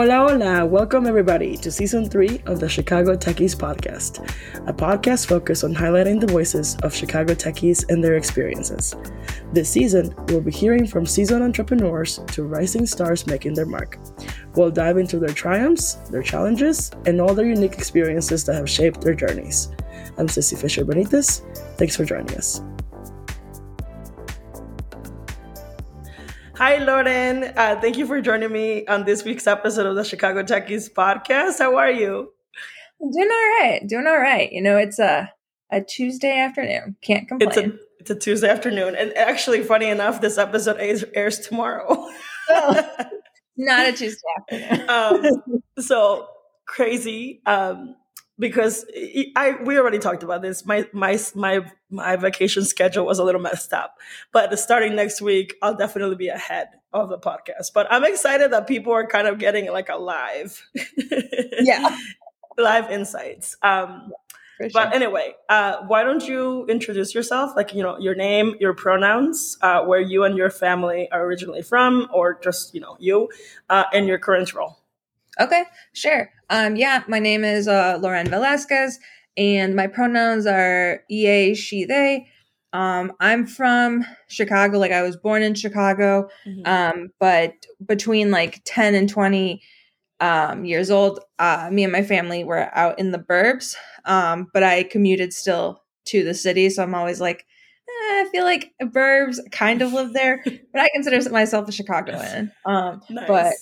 Hola, hola! Welcome everybody to Season 3 of the Chicago Techies Podcast, a podcast focused on highlighting the voices of Chicago techies and their experiences. This season, we'll be hearing from seasoned entrepreneurs to rising stars making their mark. We'll dive into their triumphs, their challenges, and all their unique experiences that have shaped their journeys. I'm Ceci Fischer-Benitez. Thanks for joining us. Hi, Loren. Thank you for joining me on this week's episode of the Chicago Techies Podcast. How are you? Doing all right. You know, it's a Tuesday afternoon. Can't complain. It's a Tuesday afternoon. And actually, funny enough, this episode airs tomorrow. Oh, not a Tuesday afternoon. So crazy. Because we already talked about this. My vacation schedule was a little messed up, but starting next week, I'll definitely be ahead of the podcast. But I'm excited that people are kind of getting like a live insights. Yeah, sure. But anyway, why don't you introduce yourself? Like, you know, your name, your pronouns, where you and your family are originally from, or just, you know, you and your current role. Okay, sure. My name is Loren Velasquez, and my pronouns are EA, she, they. I'm from Chicago. Like, I was born in Chicago, mm-hmm. But between like 10 and 20 years old, me and my family were out in the burbs, but I commuted still to the city. So I'm always like, I feel like burbs kind of live there, but I consider myself a Chicagoan. Nice. But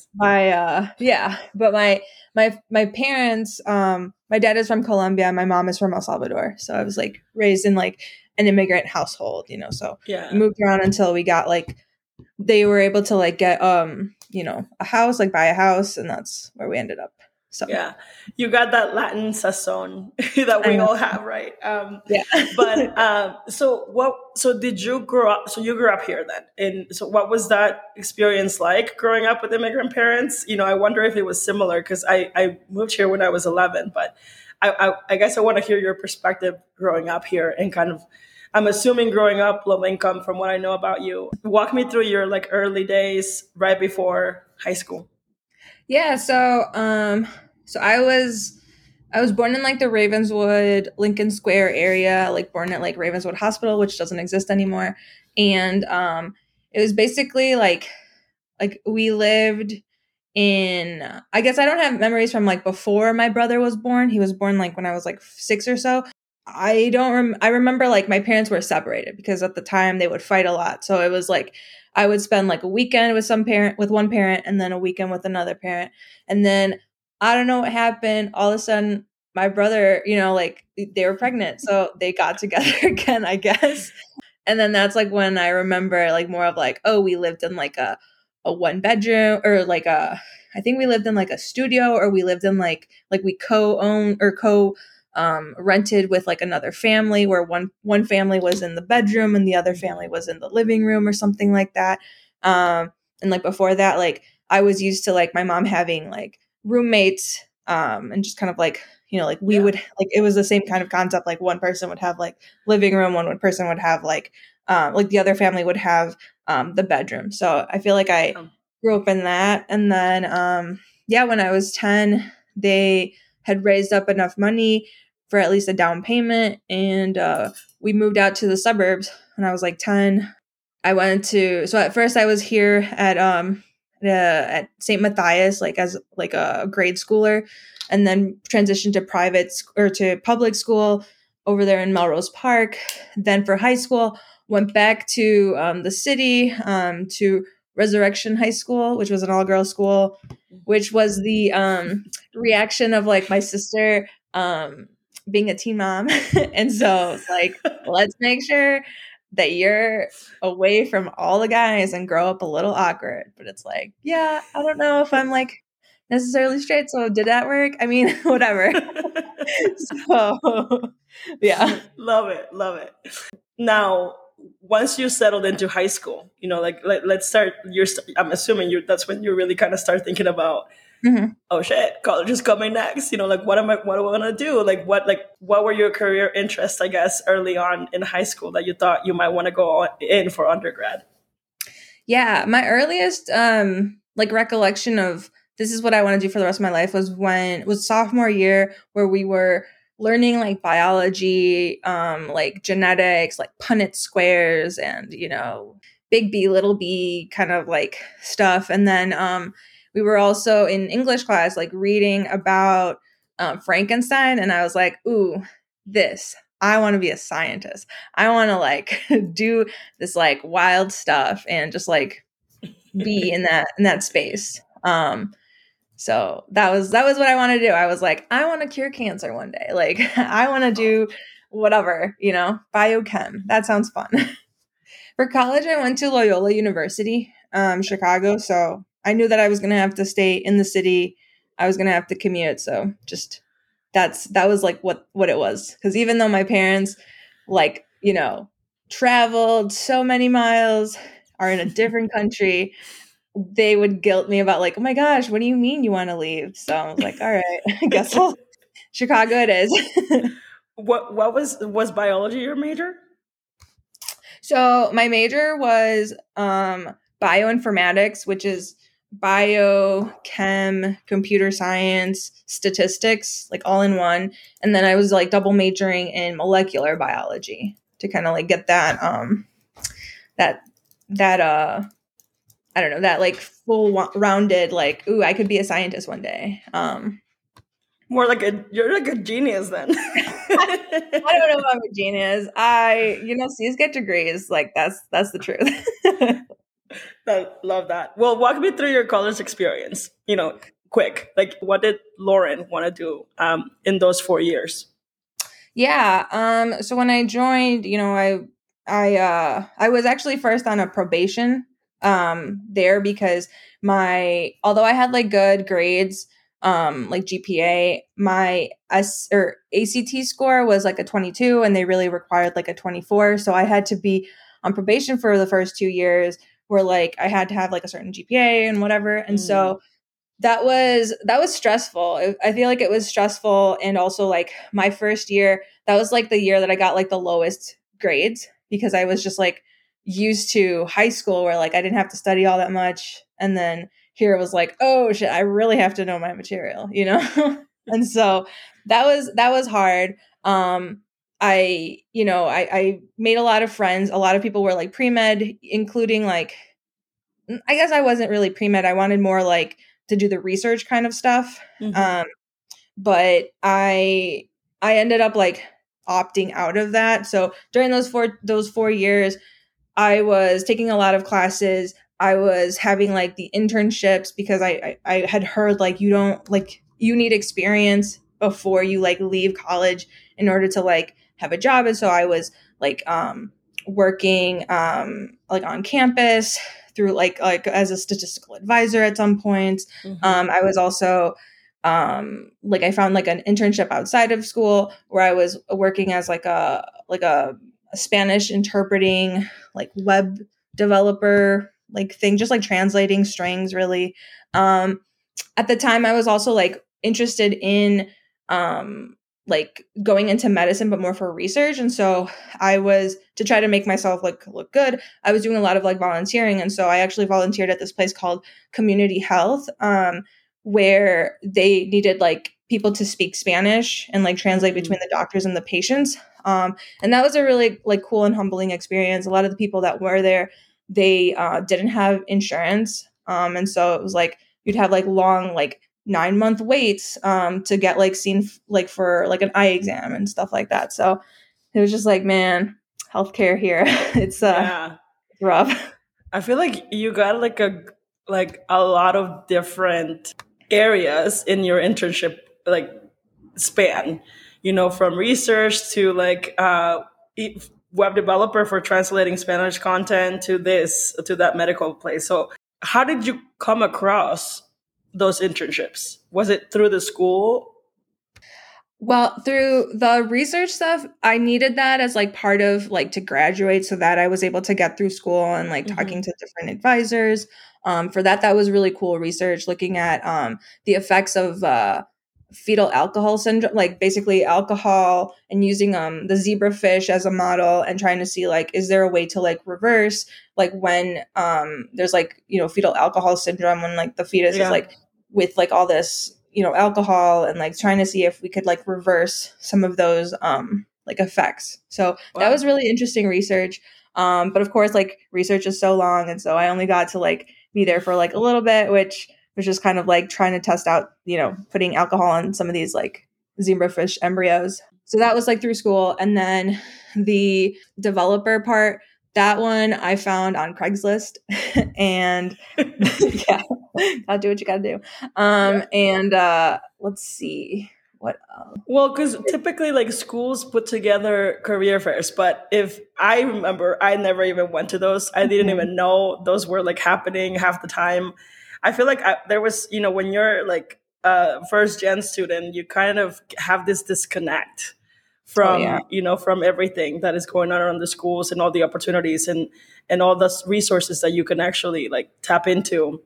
my, my parents, my dad is from Colombia. My mom is from El Salvador. So I was like raised in like an immigrant household, you know, so moved around until we got like, they were able to like get, you know, a house, like buy a house. And that's where we ended up. So. Yeah, you got that Latin sazon that we all have, right? But so did you grow up? So you grew up here then, and so what was that experience like growing up with immigrant parents? You know, I wonder if it was similar because I moved here when I was 11, but I guess I want to hear your perspective growing up here and kind of. I'm assuming growing up low income from what I know about you. Walk me through your like early days right before high school. Yeah, so I was born in like the Ravenswood, Lincoln Square area, like born at like Ravenswood Hospital, which doesn't exist anymore. And it was basically like we lived in, I guess I don't have memories from like before my brother was born. He was born like when I was like 6 or so. I remember like my parents were separated because at the time they would fight a lot. So it was like I would spend like a weekend with one parent and then a weekend with another parent. And then I don't know what happened. All of a sudden my brother, you know, like they were pregnant. So they got together again, I guess. And then that's like when I remember like more of like, oh, we lived in like a one bedroom or like I think we lived in like a studio or we lived in like we co-owned or rented with like another family where one family was in the bedroom and the other family was in the living room or something like that. And like before that, like I was used to like my mom having like roommates, and just kind of like, you know, like we would like, it was the same kind of concept. Like one person would have like living room. One person would have like the other family would have, the bedroom. So I feel like I grew up in that. And then, when I was 10, they had raised up enough money for at least a down payment. And we moved out to the suburbs when I was like 10. So at first I was here at St. Matthias, like as like a grade schooler, and then transitioned to to public school over there in Melrose Park. Then for high school, went back to the city to Resurrection High School, which was an all-girls school, which was the reaction of like my sister being a teen mom. And so it's like, let's make sure that you're away from all the guys and grow up a little awkward. But it's like, yeah, I don't know if I'm like necessarily straight. So did that work? I mean, whatever. So yeah. Love it. Now, once you settled into high school, you know, like let's start. I'm assuming that's when you really kind of start thinking about, mm-hmm. oh shit, college is coming next. You know, like what do I want to do? What were your career interests? I guess early on in high school that you thought you might want to go in for undergrad. Yeah, my earliest recollection of this is what I want to do for the rest of my life was sophomore year, where we were learning like biology, like genetics, like Punnett squares and, you know, big B, little b kind of like stuff. And then we were also in English class, like reading about Frankenstein. And I was like, ooh, I want to be a scientist. I want to like do this like wild stuff and just like be in that space. So that was what I wanted to do. I was like, I want to cure cancer one day. Like I want to do whatever, you know, biochem. That sounds fun. For college, I went to Loyola University, Chicago. So I knew that I was going to have to stay in the city. I was going to have to commute. So just that was like what it was. Because even though my parents like, you know, traveled so many miles, are in a different country, they would guilt me about like, oh my gosh, what do you mean you want to leave? So I was like, all right, I guess Chicago it is. What was biology your major? So my major was bioinformatics, which is biochem, computer science, statistics, like all in one. And then I was like double majoring in molecular biology to kind of like get that I don't know, that like full rounded like, ooh, I could be a scientist one day. More like you're like a genius then. I don't know if I'm a genius. C's get degrees. Like that's the truth. I love that. Well, walk me through your college experience, you know, quick. Like what did Loren want to do in those 4 years? Yeah. So when I joined, you know, I was actually first on a probation there because although I had like good grades, like GPA, my ACT score was like a 22 and they really required like a 24. So I had to be on probation for the first 2 years where like I had to have like a certain GPA and whatever. And so that was stressful. I feel like it was stressful. And also like my first year, that was like the year that I got like the lowest grades because I was just like used to high school where like I didn't have to study all that much. And then here it was like, oh shit, I really have to know my material, you know? And so that was hard. I made a lot of friends. A lot of people were like pre-med, including like, I guess I wasn't really pre-med. I wanted more like to do the research kind of stuff. Mm-hmm. But I ended up like opting out of that. So during those four years, I was taking a lot of classes. I was having like the internships because I had heard like you need experience before you like leave college in order to like have a job. And so I was like working like on campus through like as a statistical advisor at some points. Mm-hmm. I was also like I found like an internship outside of school where I was working as like a Spanish interpreting like web developer like thing, just like translating strings really. At the time I was also like interested in like going into medicine, but more for research. And so I was to try to make myself like look good. I was doing a lot of like volunteering. And so I actually volunteered at this place called Community Health, where they needed like people to speak Spanish and like translate between the doctors and the patients. And that was a really like cool and humbling experience. A lot of the people that were there, they didn't have insurance. And so it was like, you'd have like long, like 9-month waits to get like seen like for like an eye exam and stuff like that. So it was just like, man, healthcare here. It's rough. I feel like you got like a lot of different areas in your internship, like span, you know, from research to like web developer for translating Spanish content to that medical place. So how did you come across those internships? Was it through the school? Well, through the research stuff, I needed that as like part of like to graduate so that I was able to get through school and like talking to different advisors. For that was really cool research, looking at the effects of fetal alcohol syndrome, like basically alcohol, and using the zebrafish as a model and trying to see like, is there a way to like reverse like when there's like, you know, fetal alcohol syndrome when like the fetus is like with like all this, you know, alcohol and like trying to see if we could like reverse some of those like effects. So that was really interesting research. But of course, like research is so long. And so I only got to like be there for like a little bit, which was just kind of like trying to test out, you know, putting alcohol on some of these like zebrafish embryos. So that was like through school. And then the developer part, that one I found on Craigslist and yeah, I'll do what you got to do. And let's see. What else? Well, because typically like schools put together career fairs, but if I remember, I never even went to those. I didn't even know those were like happening half the time. I feel like there was, you know, when you're like a first gen student, you kind of have this disconnect from, you know, from everything that is going on around the schools and all the opportunities and all the resources that you can actually like tap into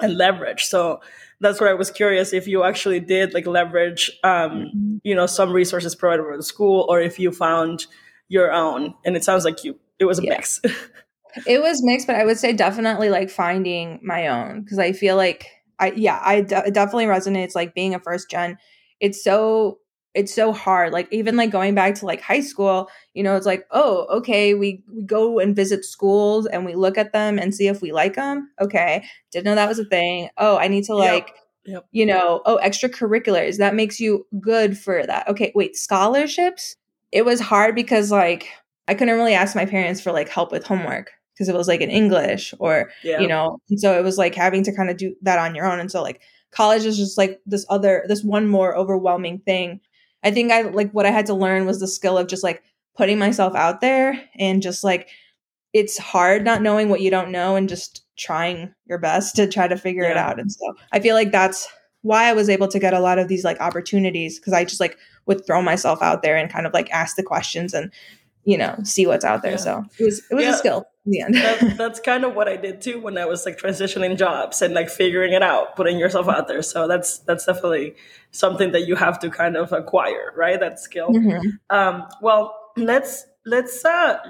and leverage. So that's where I was curious if you actually did like leverage, you know, some resources provided by the school, or if you found your own. And it sounds like it was a mix. It was mixed, but I would say definitely like finding my own, because I feel like it definitely resonates. Like being a first gen, it's so hard. Like even like going back to like high school, you know, it's like, oh, okay, we go and visit schools and we look at them and see if we like them. Okay. Didn't know that was a thing. Oh, I need to like, you know, oh, extracurriculars. That makes you good for that. Okay. Wait, scholarships. It was hard because like, I couldn't really ask my parents for like help with homework because it was like in English or, you know, and so it was like having to kind of do that on your own. And so like college is just like this one more overwhelming thing. I think what I had to learn was the skill of just like putting myself out there and just like, it's hard not knowing what you don't know and just trying your best to try to figure it out. And so I feel like that's why I was able to get a lot of these like opportunities, because I just like would throw myself out there and kind of like ask the questions and, you know, see what's out there. Yeah. So it was a skill in the end. That's kind of what I did too when I was like transitioning jobs and like figuring it out, putting yourself out there. So that's definitely something that you have to kind of acquire, right? That skill. Mm-hmm. Well, let's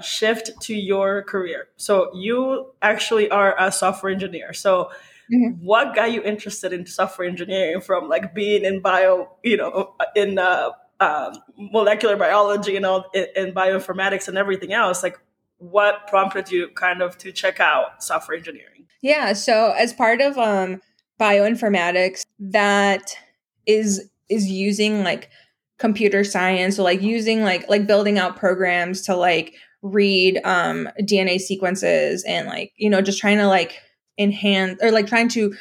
shift to your career. So you actually are a software engineer. So what got you interested in software engineering from like being in bio, you know, in molecular biology and all, and bioinformatics and everything else? Like, what prompted you kind of to check out software engineering? Yeah. So as part of bioinformatics, that is using like computer science, so like using like building out programs to like read DNA sequences and like, you know, just trying to like enhance or like trying to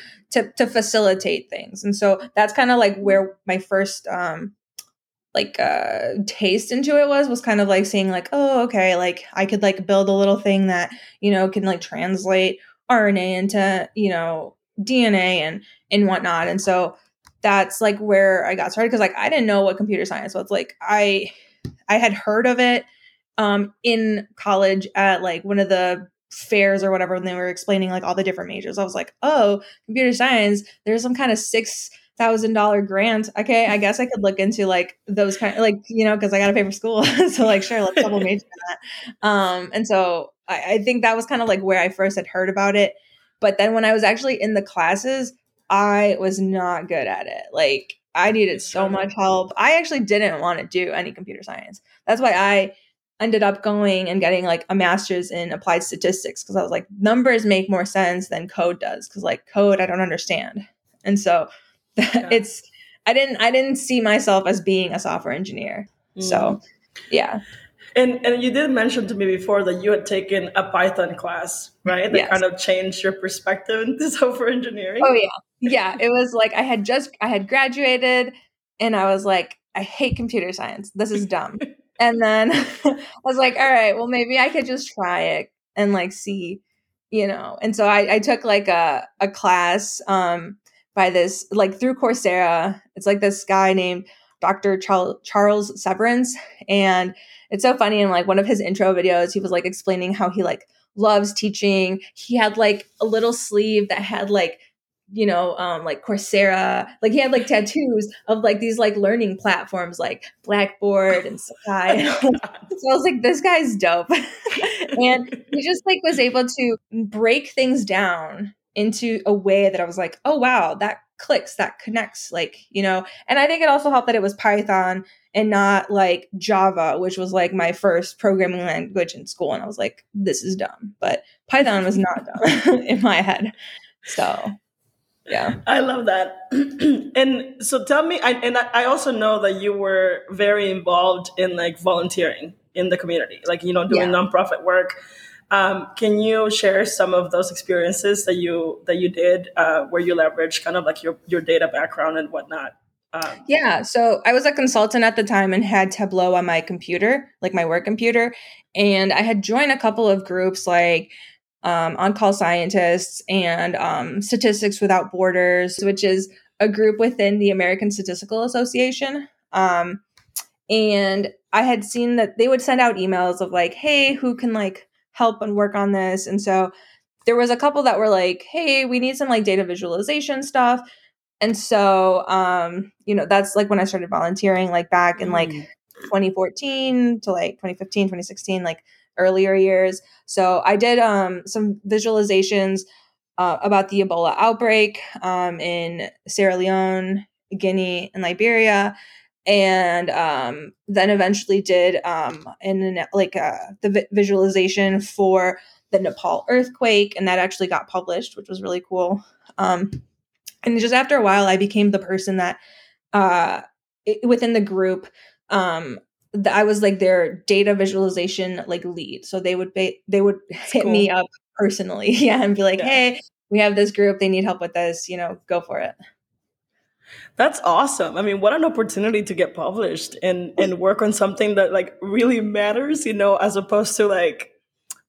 facilitate things. And so that's kind of like where my first taste into it was kind of like seeing like, oh, okay, like I could like build a little thing that, you know, can like translate RNA into, you know, DNA and whatnot. And so that's like where I got started. Cause like, I didn't know what computer science was. Like I had heard of it in college at like one of the fairs or whatever, and they were explaining like all the different majors. I was like, oh, computer science, there's some kind of $6,000 grant. Okay, I guess I could look into like those kind of like, you know, because I got to pay for school. So like, sure, let's double major in that. And so I think that was kind of like where I first had heard about it. But then when I was actually in the classes, I was not good at it. Like I needed so much help. I actually didn't want to do any computer science. That's why I ended up going and getting like a master's in applied statistics, because I was like, numbers make more sense than code does, because like code, I don't understand. And so I didn't see myself as being a software engineer. So, yeah. And you did mention to me before that you had taken a Python class, right? That kind of changed your perspective into software engineering. Oh yeah. Yeah. It was like, I had graduated and I was like, I hate computer science. This is dumb. And then I was like, all right, well maybe I could just try it and like see, you know. And so I took like a class, by this, like through Coursera. It's like this guy named Dr. Charles Severance. And it's so funny. In like one of his intro videos, he was like explaining how he like loves teaching. He had like a little sleeve that had like, you know, like Coursera, like he had like tattoos of like these like learning platforms, like Blackboard and Sakai. So I was like, this guy's dope. And he just like was able to break things down into a way that I was like, oh, wow, that clicks, that connects, like, you know. And I think it also helped that it was Python and not like Java, which was like my first programming language in school. And I was like, this is dumb, but Python was not dumb in my head. So, yeah. I love that. And so tell me, I also know that you were very involved in like volunteering in the community, like, you know, doing nonprofit work. Can you share some of those experiences that you did where you leveraged kind of like your data background and whatnot? Yeah. So I was a consultant at the time and had Tableau on my computer, like my work computer. And I had joined a couple of groups like On-Call Scientists and Statistics Without Borders, which is a group within the American Statistical Association. And I had seen that they would send out emails of like, hey, who can like help and work on this. And so there was a couple that were like, hey, we need some like data visualization stuff. And so, you know, that's like when I started volunteering, like back in like 2014 to like 2015, 2016, like earlier years. So I did some visualizations about the Ebola outbreak in Sierra Leone, Guinea, and Liberia. And then eventually did the visualization for the Nepal earthquake, and that actually got published, which was really cool. And just after a while, I became the person that within the group that I was like their data visualization like lead. So they would hit me up personally, and be like, "Hey, we have this group; they need help with this. You know, go for it." That's awesome. I mean, what an opportunity to get published and work on something that like really matters, you know, as opposed to like,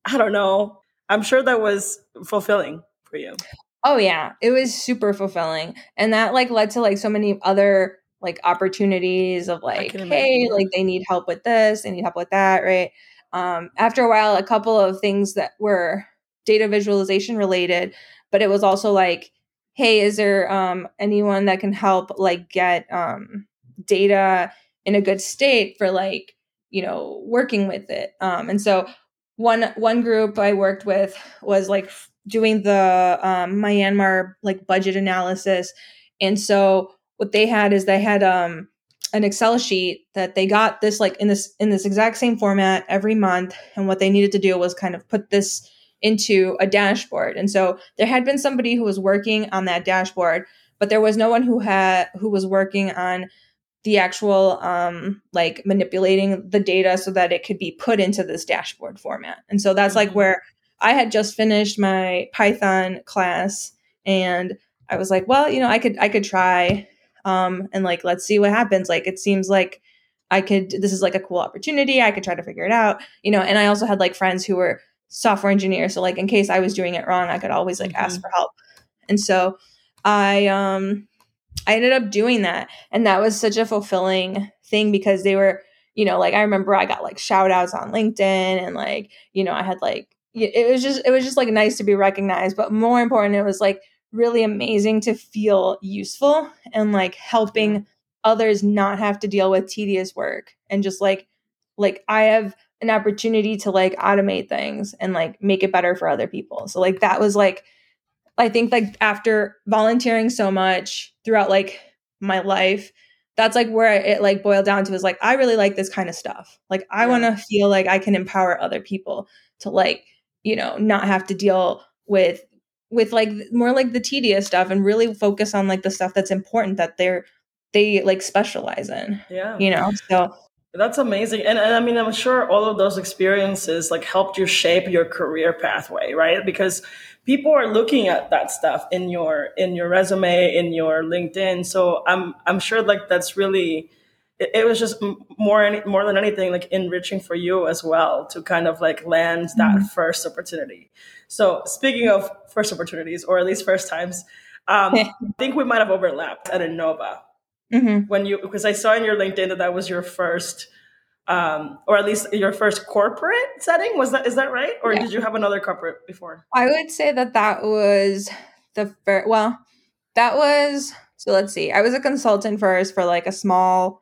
I don't know. I'm sure that was fulfilling for you. Oh yeah. It was super fulfilling. And that like led to like so many other like opportunities of like, hey, like they need help with this, they need help with that. Right. After a while, a couple of things that were data visualization related, but it was also like, hey, is there anyone that can help like get data in a good state for like, you know, working with it? And so one group I worked with was like doing the Myanmar like budget analysis. And so what they had is they had an Excel sheet that they got this like in this exact same format every month. And what they needed to do was kind of put this into a dashboard. And so there had been somebody who was working on that dashboard, but there was no one who was working on the actual like manipulating the data so that it could be put into this dashboard format. And so that's like where I had just finished my Python class, and I was like, well, you know, I could try and like, let's see what happens. Like, it seems like this is like a cool opportunity. I could try to figure it out, you know. And I also had like friends who were software engineer. So like in case I was doing it wrong, I could always like ask for help. And so I ended up doing that. And that was such a fulfilling thing because they were, you know, like, I remember I got like shout outs on LinkedIn and like, you know, I had like, it was just like nice to be recognized, but more important, it was like really amazing to feel useful and like helping others not have to deal with tedious work. And just like I have an opportunity to like automate things and like make it better for other people. So like that was like, I think like after volunteering so much throughout like my life, that's like where it like boiled down to is like, I really like this kind of stuff. Like I want to feel like I can empower other people to like, you know, not have to deal with like more like the tedious stuff and really focus on like the stuff that's important that they like specialize in, you know? So that's amazing. And I mean, I'm sure all of those experiences like helped you shape your career pathway, right? Because people are looking at that stuff in your resume, in your LinkedIn. So I'm sure like that's really, it was just more than anything, like enriching for you as well to kind of like land that first opportunity. So speaking of first opportunities, or at least first times, I think we might have overlapped at Innova. When you, because I saw in your LinkedIn that was your first, or at least your first corporate setting. Is that right? Or did you have another corporate before? I would say that was the first. Well, that was, so let's see. I was a consultant first for like a small,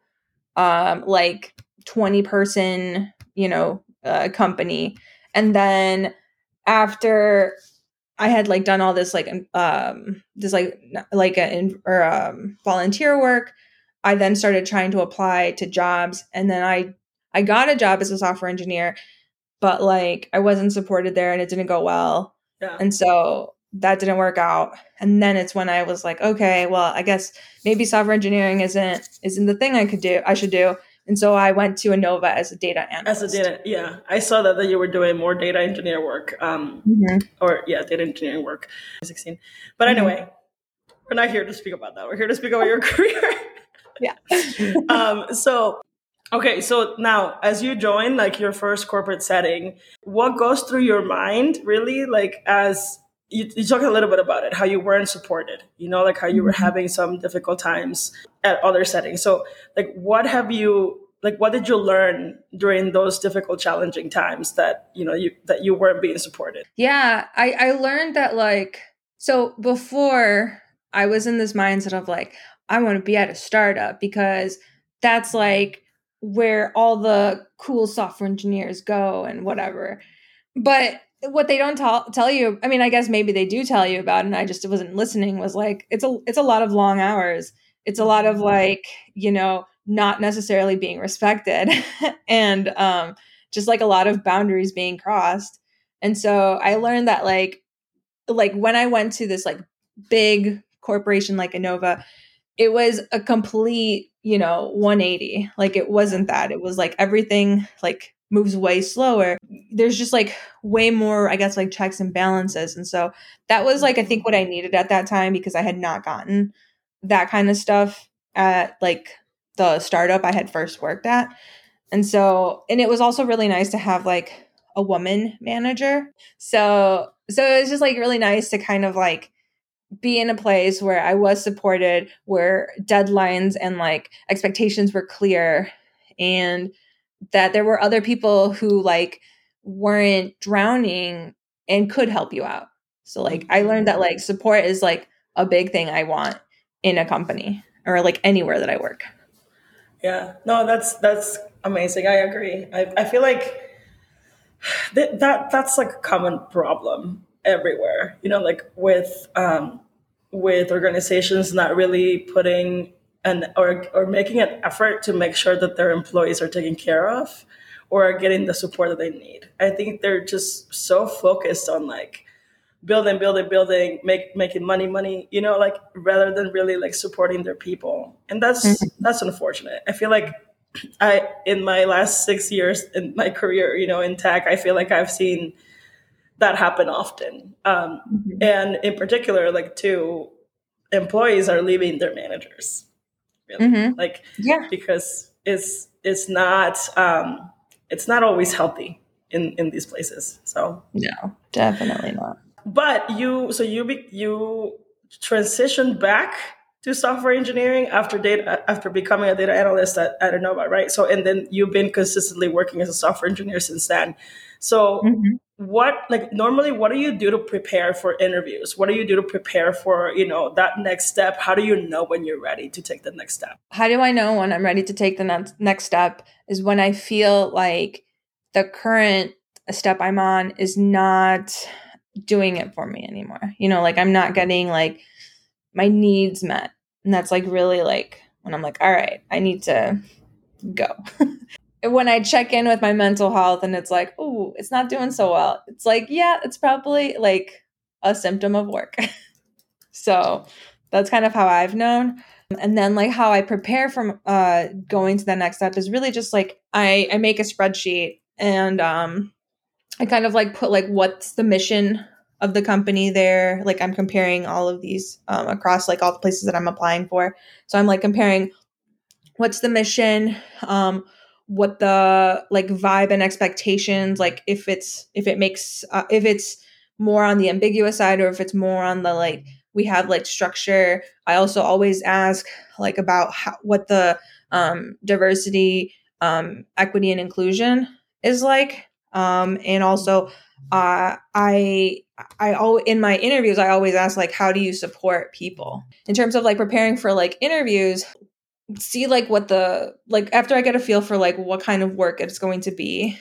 like 20-person, you know, company, and then after I had like done all this volunteer work. I then started trying to apply to jobs, and then I got a job as a software engineer, but like I wasn't supported there and it didn't go well. Yeah. And so that didn't work out. And then it's when I was like, okay, well, I guess maybe software engineering isn't the thing I should do. And so I went to Inova as a data analyst. Yeah. I saw that you were doing more data engineer work, data engineering work. 16. But anyway, we're not here to speak about that. We're here to speak about your career. Yeah. Okay. So now as you join like your first corporate setting, what goes through your mind really? Like as you talk a little bit about it, how you weren't supported, you know, like how you were having some difficult times at other settings. So like, what did you learn during those difficult, challenging times that, you know, that you weren't being supported? Yeah. I learned that so before I was in this mindset of like, I want to be at a startup because that's like where all the cool software engineers go and whatever. But what they don't tell you, I mean, I guess maybe they do tell you about, and I just wasn't listening, was like, it's a lot of long hours. It's a lot of like, you know, not necessarily being respected and just like a lot of boundaries being crossed. And so I learned that like when I went to this like big corporation like Inova, it was a complete, you know, 180. Like it wasn't that. It was like everything like moves way slower. There's just like way more, I guess, like checks and balances. And so that was like, I think what I needed at that time, because I had not gotten that kind of stuff at like the startup I had first worked at. And it was also really nice to have like a woman manager. So it was just like really nice to kind of like be in a place where I was supported, where deadlines and like expectations were clear, and that there were other people who like weren't drowning and could help you out. So like I learned that like support is like a big thing I want in a company or like anywhere that I work. Yeah, no, that's amazing. I agree. I feel like that's like a common problem everywhere, you know, like with organizations not really putting or making an effort to make sure that their employees are taken care of or are getting the support that they need. I think they're just so focused on like building, making money, you know, like rather than really like supporting their people. And that's unfortunate. I feel like in my last 6 years in my career, you know, in tech, I feel like I've seen that happen often. And in particular, like too, employees are leaving their managers. Really. Because it's not always healthy in these places. So no, definitely not. But you transitioned back to software engineering after becoming a data analyst at Inova, right? So, and then you've been consistently working as a software engineer since then. So what do you do to prepare for interviews? What do you do to prepare for, you know, that next step? How do you know when you're ready to take the next step? How do I know when I'm ready to take the next step is when I feel like the current step I'm on is not doing it for me anymore. You know, like I'm not getting like my needs met. And that's like really like when I'm like, all right, I need to go. When I check in with my mental health and it's like, oh, it's not doing so well. It's like, yeah, it's probably like a symptom of work. So that's kind of how I've known. And then like how I prepare for going to the next step is really just like I make a spreadsheet and I kind of like put like what's the mission of the company there. Like I'm comparing all of these across like all the places that I'm applying for. So I'm like comparing what's the mission, what the like vibe and expectations, like if it's more on the ambiguous side or if it's more on the like we have like structure. I also always ask like about what the diversity, equity and inclusion is like. And also in my interviews, I always ask like, how do you support people in terms of like preparing for like interviews? See like what the, like after I get a feel for like what kind of work it's going to be,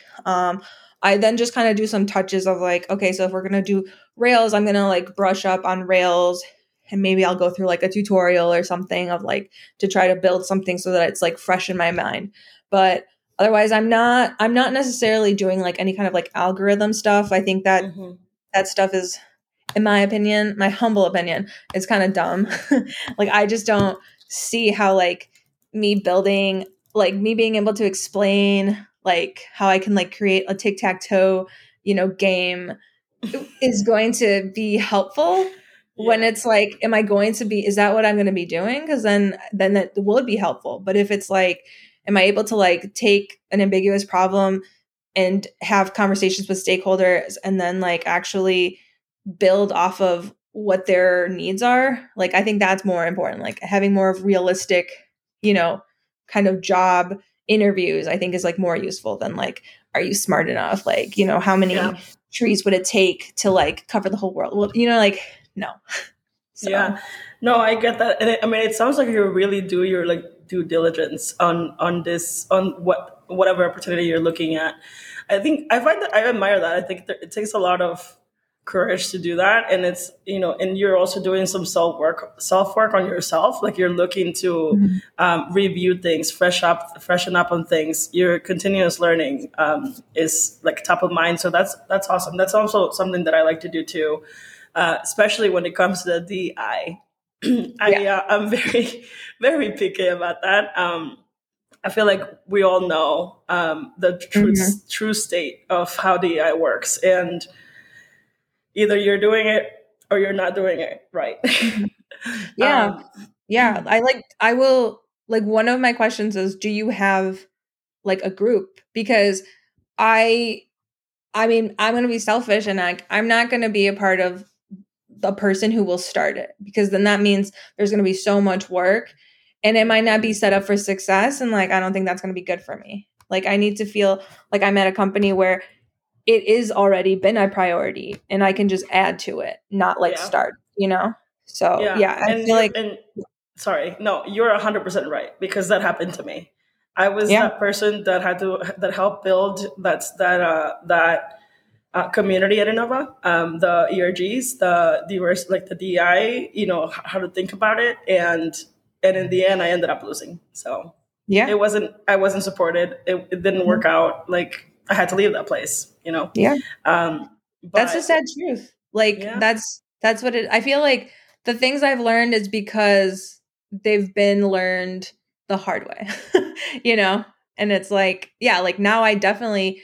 I then just kind of do some touches of like, okay, so if we're going to do Rails, I'm going to like brush up on Rails, and maybe I'll go through like a tutorial or something of like to try to build something so that it's like fresh in my mind. But otherwise, I'm not necessarily doing like any kind of like algorithm stuff. I think that that stuff is, in my opinion, my humble opinion, is kind of dumb. Like, I just don't see how like me building, like me being able to explain like how I can like create a tic-tac-toe, you know, game is going to be helpful when it's like, am I going to be, is that what I'm going to be doing? Cause then that would be helpful. But if it's like, am I able to like take an ambiguous problem and have conversations with stakeholders and then like actually build off of what their needs are? Like, I think that's more important, like having more of realistic, you know, kind of job interviews, I think is like more useful than like, are you smart enough? Like, you know, how many trees would it take to like cover the whole world? Well, you know, like, no. So. Yeah, no, I get that. And I mean, it sounds like you really do your like due diligence on this, on whatever opportunity you're looking at. I think I find that I admire that. I think it takes a lot of courage to do that. And it's, you know, and you're also doing some self work on yourself. Like you're looking to review things, freshen up on things. Your continuous learning is like top of mind. So that's awesome. That's also something that I like to do too. Especially when it comes to the DI. I'm very, very picky about that. I feel like we all know the true state of how DI works. And either you're doing it or you're not doing it right. I will one of my questions is, do you have like a group? Because I mean, I'm going to be selfish and I'm not going to be a part of the person who will start it, because then that means there's going to be so much work and it might not be set up for success. And like, I don't think that's going to be good for me. Like, I need to feel like I'm at a company where it is already been a priority and I can just add to it, not like start, you know? So you're 100% right, because that happened to me. I was that person that helped build that community at Innova, the ERGs, the DEI, you know, how to think about it, and in the end I ended up losing. So I wasn't supported. It didn't work out. Like, I had to leave that place, you know. Yeah. But that's the sad truth. Like that's what it. I feel like the things I've learned is because they've been learned the hard way, you know? And it's like, yeah, like now I definitely,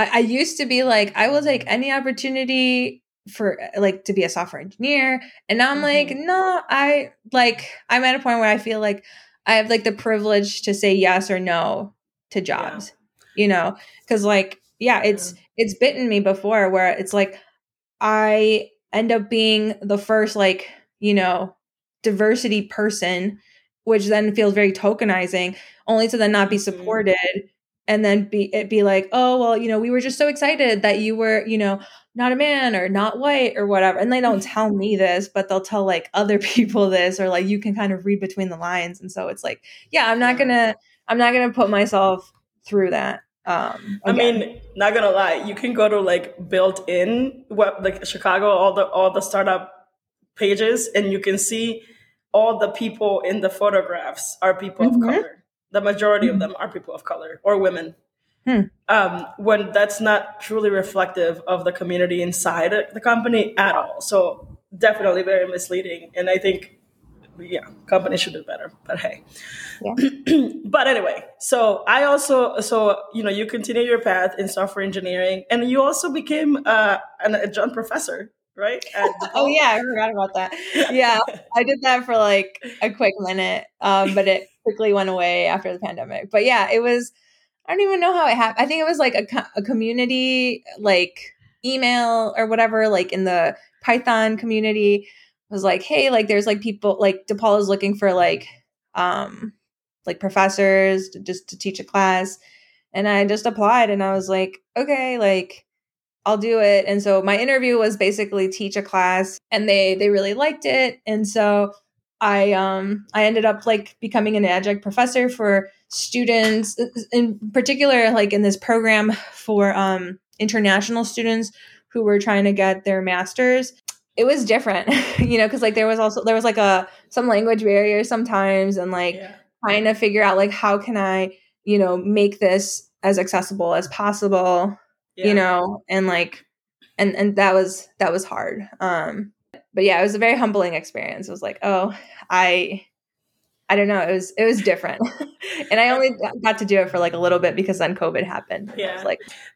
I used to be like, I will take any opportunity for like to be a software engineer. And now I'm like, no, I'm at a point where I feel like I have like the privilege to say yes or no to jobs, you know? Cause like, it's bitten me before where it's like, I end up being the first, like, you know, diversity person, which then feels very tokenizing, only to then not be supported and then be like, oh, well, you know, we were just so excited that you were, you know, not a man or not white or whatever. And they don't tell me this, but they'll tell like other people this, or like, you can kind of read between the lines. And so it's like, I'm not going to put myself through that. I mean, not going to lie, you can go to like built-in web, like Chicago, all the startup pages, and you can see all the people in the photographs are people of color. The majority of them are people of color or women. When that's not truly reflective of the community inside the company at all. So definitely very misleading. And I think, companies should do better, but hey. Yeah. But anyway, so I also, you know, you continue your path in software engineering, and you also became an adjunct professor. Right? I forgot about that. Yeah, I did that for like a quick minute, but it quickly went away after the pandemic. But yeah, it was, I don't even know how it happened. I think it was like a community, like email or whatever, like in the Python community. It was like, hey, like there's like people, like DePaul is looking for like professors just to teach a class. And I just applied and I was like, okay, like, I'll do it. And so my interview was basically teach a class, and they really liked it. And so I ended up like becoming an adjunct professor for students, in particular, like in this program for international students who were trying to get their master's. It was different, you know, because like there was some language barrier sometimes, and like trying to figure out like how can I, you know, make this as accessible as possible, you know, and like and that was hard. But yeah, it was a very humbling experience. It was like, oh, I don't know. It was different. And I only got to do it for like a little bit because then COVID happened. Yeah.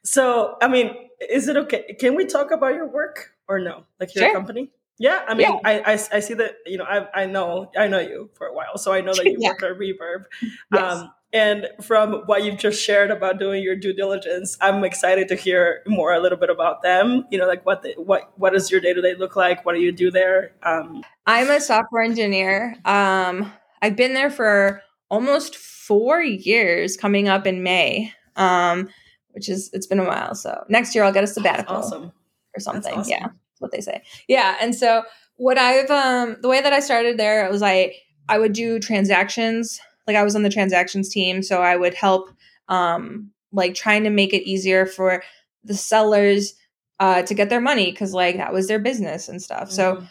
So, I mean, is it okay? Can we talk about your work or no? Like your company? Yeah. I mean, yeah. I see that, you know, I know you for a while. So I know that you work at Reverb. Yes. And from what you've just shared about doing your due diligence, I'm excited to hear more a little bit about them. You know, like what does your day-to-day look like? What do you do there? I'm a software engineer. I've been there for almost 4 years coming up in May, it's been a while. So next year I'll get a sabbatical or something. Awesome. Yeah. That's what they say. Yeah. And so what I've, the way that I started there, it was I would do transactions. Like I was on the transactions team. So I would help, like trying to make it easier for the sellers, to get their money. Cause like that was their business and stuff. Mm-hmm.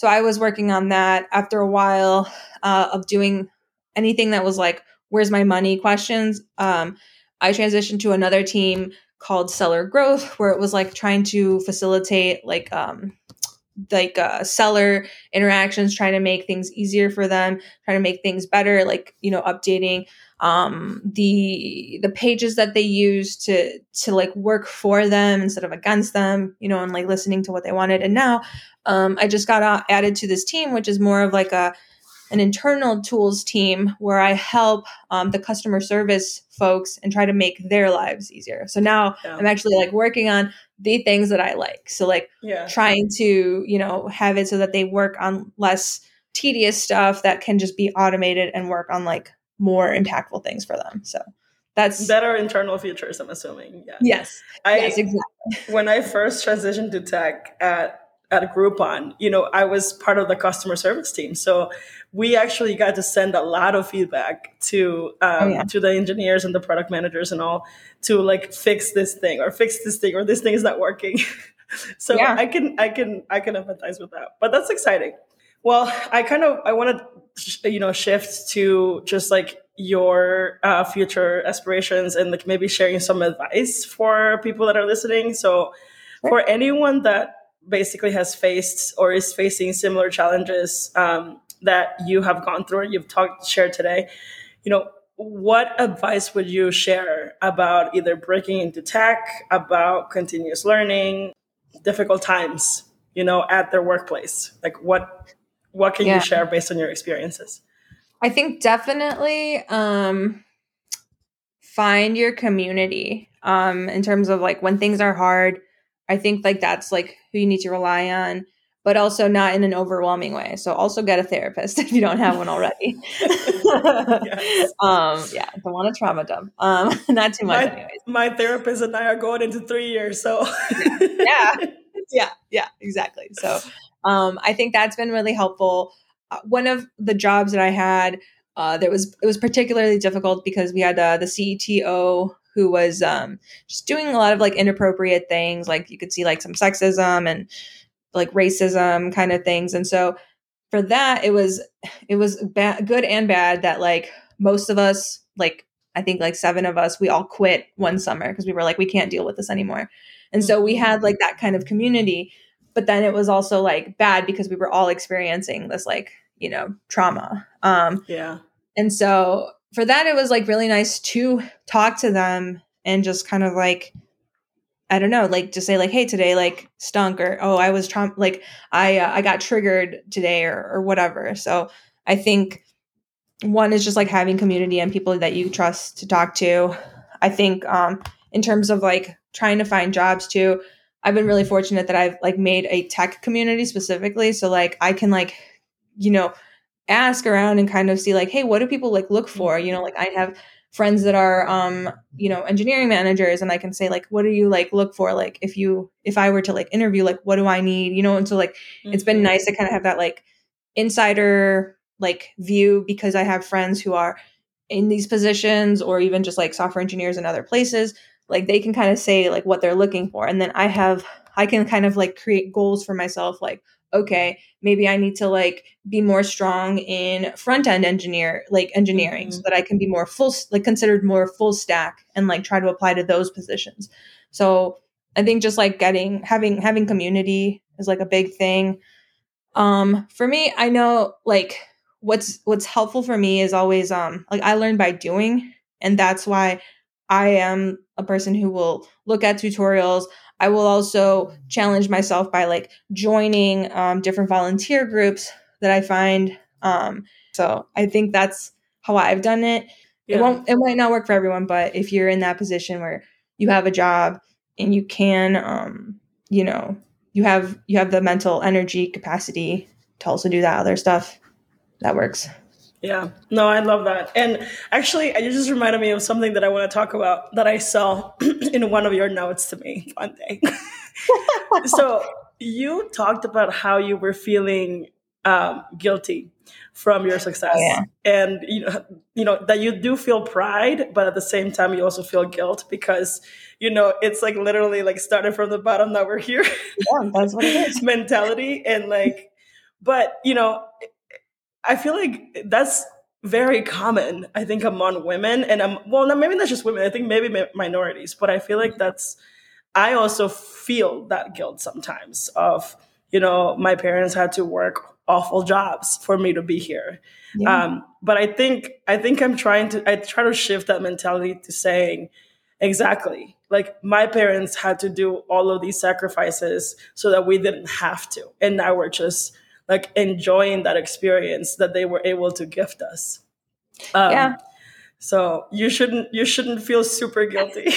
So I was working on that after a while of doing anything that was like, where's my money questions. I transitioned to another team called Seller Growth, where it was like trying to facilitate seller interactions, trying to make things easier for them, trying to make things better, like, you know, updating the pages that they use to like work for them instead of against them, you know, and like listening to what they wanted. And now I just got added to this team, which is more of like an internal tools team where I help the customer service folks and try to make their lives easier. So now I'm actually like working on the things that I like. So like trying to, you know, have it so that they work on less tedious stuff that can just be automated and work on like more impactful things for them. So that's better internal features, I'm assuming. Yeah. Yes. Yes, exactly. When I first transitioned to tech at Groupon, you know, I was part of the customer service team. So we actually got to send a lot of feedback to the engineers and the product managers and all to like fix this thing or this thing is not working. So I can empathize with that, but that's exciting. Well, I want to, you know, shift to just like your future aspirations and like maybe sharing some advice for people that are listening. So for anyone that basically has faced or is facing similar challenges that you have gone through and you've shared today, you know, what advice would you share about either breaking into tech, about continuous learning, difficult times, you know, at their workplace? Like what can you share based on your experiences? I think definitely find your community in terms of like when things are hard. I think like that's like who you need to rely on, but also not in an overwhelming way. So also get a therapist if you don't have one already. Don't want to trauma dump. Not too much anyways. My therapist and I are going into 3 years, so yeah, exactly. So I think that's been really helpful. One of the jobs that I had it was particularly difficult because we had the CTO who was just doing a lot of like inappropriate things. Like you could see like some sexism and like racism kind of things. And so for that, it was good and bad that like most of us, like I think like 7 of us, we all quit one summer because we were like, we can't deal with this anymore. And so we had like that kind of community, but then it was also like bad because we were all experiencing this like, you know, trauma. And so for that, it was like really nice to talk to them and just kind of like, I don't know, like just say like, hey, today like stunk, or, oh, I was I got triggered today or whatever. So I think one is just like having community and people that you trust to talk to. I think in terms of like trying to find jobs too, I've been really fortunate that I've like made a tech community specifically. So like I can like, you know, ask around and kind of see like, hey, what do people like look for? You know, like I have friends that are, you know, engineering managers, and I can say like, what do you like look for? Like if I were to like interview, like, what do I need? You know? And so like, it's been nice to kind of have that like insider like view because I have friends who are in these positions or even just like software engineers in other places. like they can kind of say like what they're looking for. And then I can kind of like create goals for myself, like, okay, maybe I need to like be more strong in front-end engineering mm-hmm. so that I can be more considered more full stack and like try to apply to those positions. So I think just like having community is like a big thing. For me, I know like what's helpful for me is always, like I learn by doing, and that's why I am a person who will look at tutorials. I will also challenge myself by like joining different volunteer groups that I find. So I think that's how I've done it. Yeah. It might not work for everyone, but if you're in that position where you have a job and you can, you have the mental energy capacity to also do that other stuff, that works. Yeah, no, I love that. And actually, it just reminded me of something that I want to talk about that I saw in one of your notes to me one day. So you talked about how you were feeling guilty from your success. Yeah. And you know that you do feel pride, but at the same time, you also feel guilt because, you know, it's like literally like started from the bottom, now we're here. Yeah, that's what it is. Mentality. And like, but, you know, I feel like that's very common, I think, among women. And maybe not just women. I think maybe minorities. But I feel like I also feel that guilt sometimes of, you know, my parents had to work awful jobs for me to be here. Yeah. But I think I try to shift that mentality to saying, exactly, like my parents had to do all of these sacrifices so that we didn't have to. And now we're just like enjoying that experience that they were able to gift us. Yeah. So you shouldn't feel super guilty.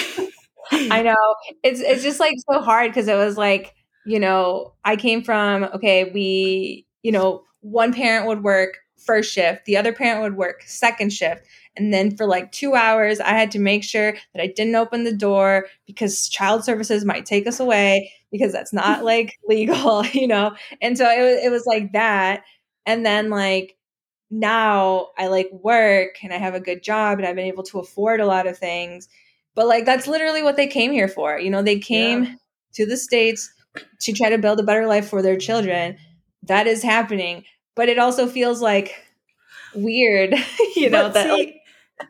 I know. It's just like so hard because it was like, you know, I came from, okay, we, you know, one parent would work first shift, the other parent would work second shift. And then for like 2 hours, I had to make sure that I didn't open the door because child services might take us away because that's not like legal, you know? And so it was like that. And then like now I like work and I have a good job and I've been able to afford a lot of things, but like, that's literally what they came here for. You know, they came to the States to try to build a better life for their children. That is happening, but it also feels like weird, you know, but that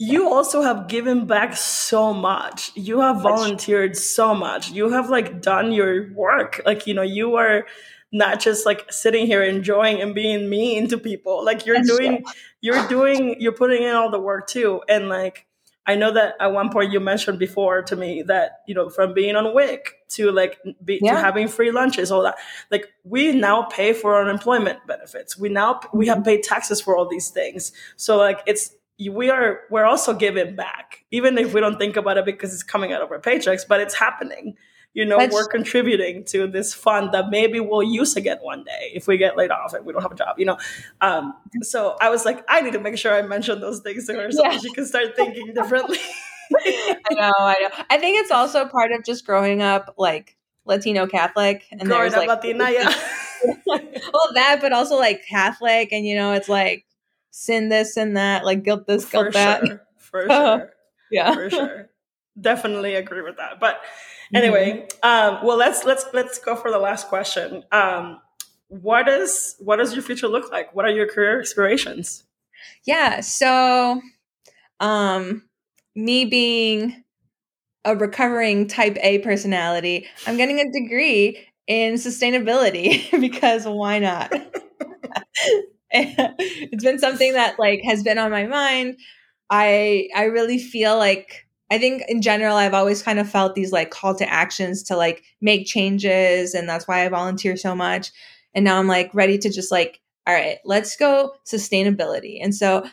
you also have given back so much. You have volunteered so much. You have like done your work. Like, you know, you are not just like sitting here enjoying and being mean to people. Like you're putting in all the work too. And like, I know that at one point you mentioned before to me that, you know, from being on WIC to like to having free lunches, all that, like we now pay for unemployment benefits. We have paid taxes for all these things. So like we're also giving back, even if we don't think about it because it's coming out of our paychecks, but it's happening. You know, we're contributing to this fund that maybe we'll use again one day if we get laid off and we don't have a job, you know. So I was like, I need to make sure I mention those things to her so she can start thinking differently. I know. I think it's also part of just growing up like Latino Catholic. And growing up like, Latina, well, that, but also like Catholic. And, you know, it's like sin this and that, like guilt this, guilt that. For sure. Yeah. For sure. Definitely agree with that. But anyway, well, let's go for the last question. What does your future look like? What are your career aspirations? Yeah. So, me being a recovering type A personality, I'm getting a degree in sustainability because why not? It's been something that like has been on my mind. I really feel like, I think in general, I've always kind of felt these like call to actions to like make changes. And that's why I volunteer so much. And now I'm like ready to just like, all right, let's go sustainability. And so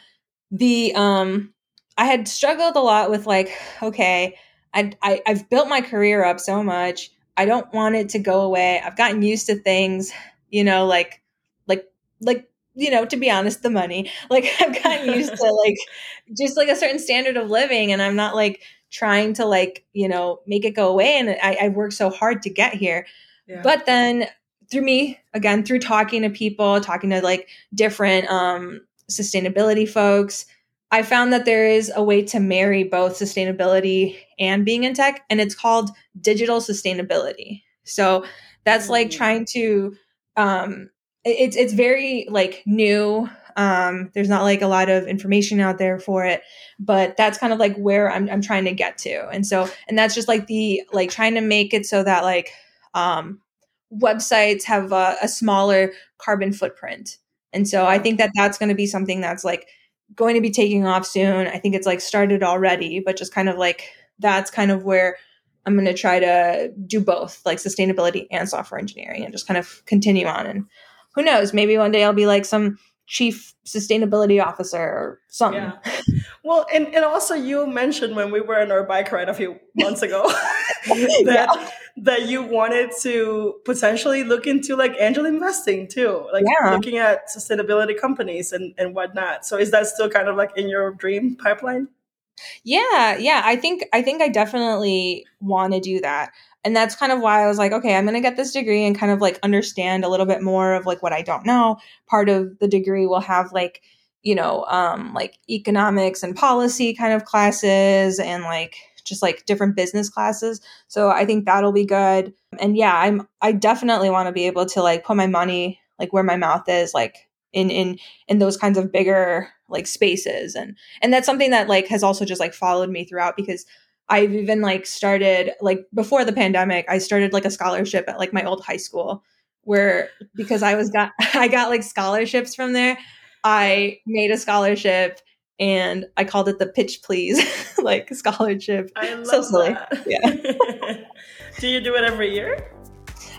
I had struggled a lot with like, okay, I've built my career up so much. I don't want it to go away. I've gotten used to things, you know, like, you know, to be honest, the money, like I've gotten used to like, just like a certain standard of living, and I'm not like trying to like, you know, make it go away. And I worked so hard to get here, but then through talking to people, talking to like different, sustainability folks, I found that there is a way to marry both sustainability and being in tech, and it's called digital sustainability. So that's like trying to, it's very like new. There's not like a lot of information out there for it, but that's kind of like where I'm trying to get to. And so, and that's just like the, like trying to make it so that like, websites have a smaller carbon footprint. And so I think that that's going to be something that's like going to be taking off soon. I think it's like started already, but just kind of like, that's kind of where I'm going to try to do both, like sustainability and software engineering, and just kind of continue on. And who knows, maybe one day I'll be like some chief sustainability officer or something. Yeah. Well, and also you mentioned when we were on our bike ride a few months ago that you wanted to potentially look into like angel investing too, like looking at sustainability companies and whatnot. So is that still kind of like in your dream pipeline? Yeah. I think I definitely want to do that. And that's kind of why I was like, okay, I'm going to get this degree and kind of like understand a little bit more of like what I don't know. Part of the degree will have like, you know, like economics and policy kind of classes and like just like different business classes. So I think that'll be good. And yeah, I definitely want to be able to like put my money like where my mouth is, like in those kinds of bigger like spaces. And that's something that like has also just like followed me throughout, because I've even like started like before the pandemic, I started like a scholarship at like my old high school where, because I got like scholarships from there. I made a scholarship and I called it the Pitch Please like scholarship. I love so silly. That. Yeah. Do you do it every year?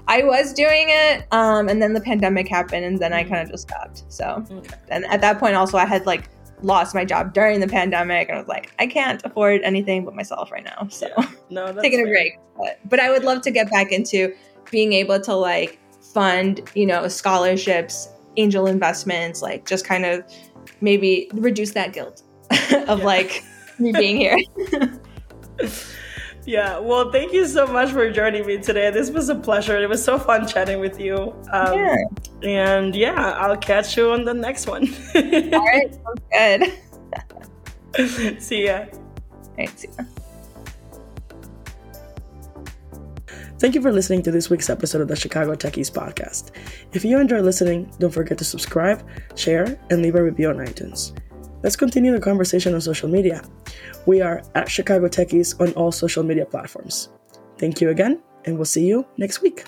I was doing it. And then the pandemic happened and then I kind of just stopped. So, and at that point also I had like lost my job during the pandemic and I was like, I can't afford anything but myself right now. So that's taking a break. But I would love to get back into being able to like fund, you know, scholarships, angel investments, like just kind of maybe reduce that guilt of like me being here. Yeah. Well, thank you so much for joining me today. This was a pleasure. It was so fun chatting with you. And yeah, I'll catch you on the next one. All right. Sounds good. See ya. All right. See ya. Thank you for listening to this week's episode of the Chicago Techies Podcast. If you enjoy listening, don't forget to subscribe, share, and leave a review on iTunes. Let's continue the conversation on social media. We are @Chicago Techies on all social media platforms. Thank you again, and we'll see you next week.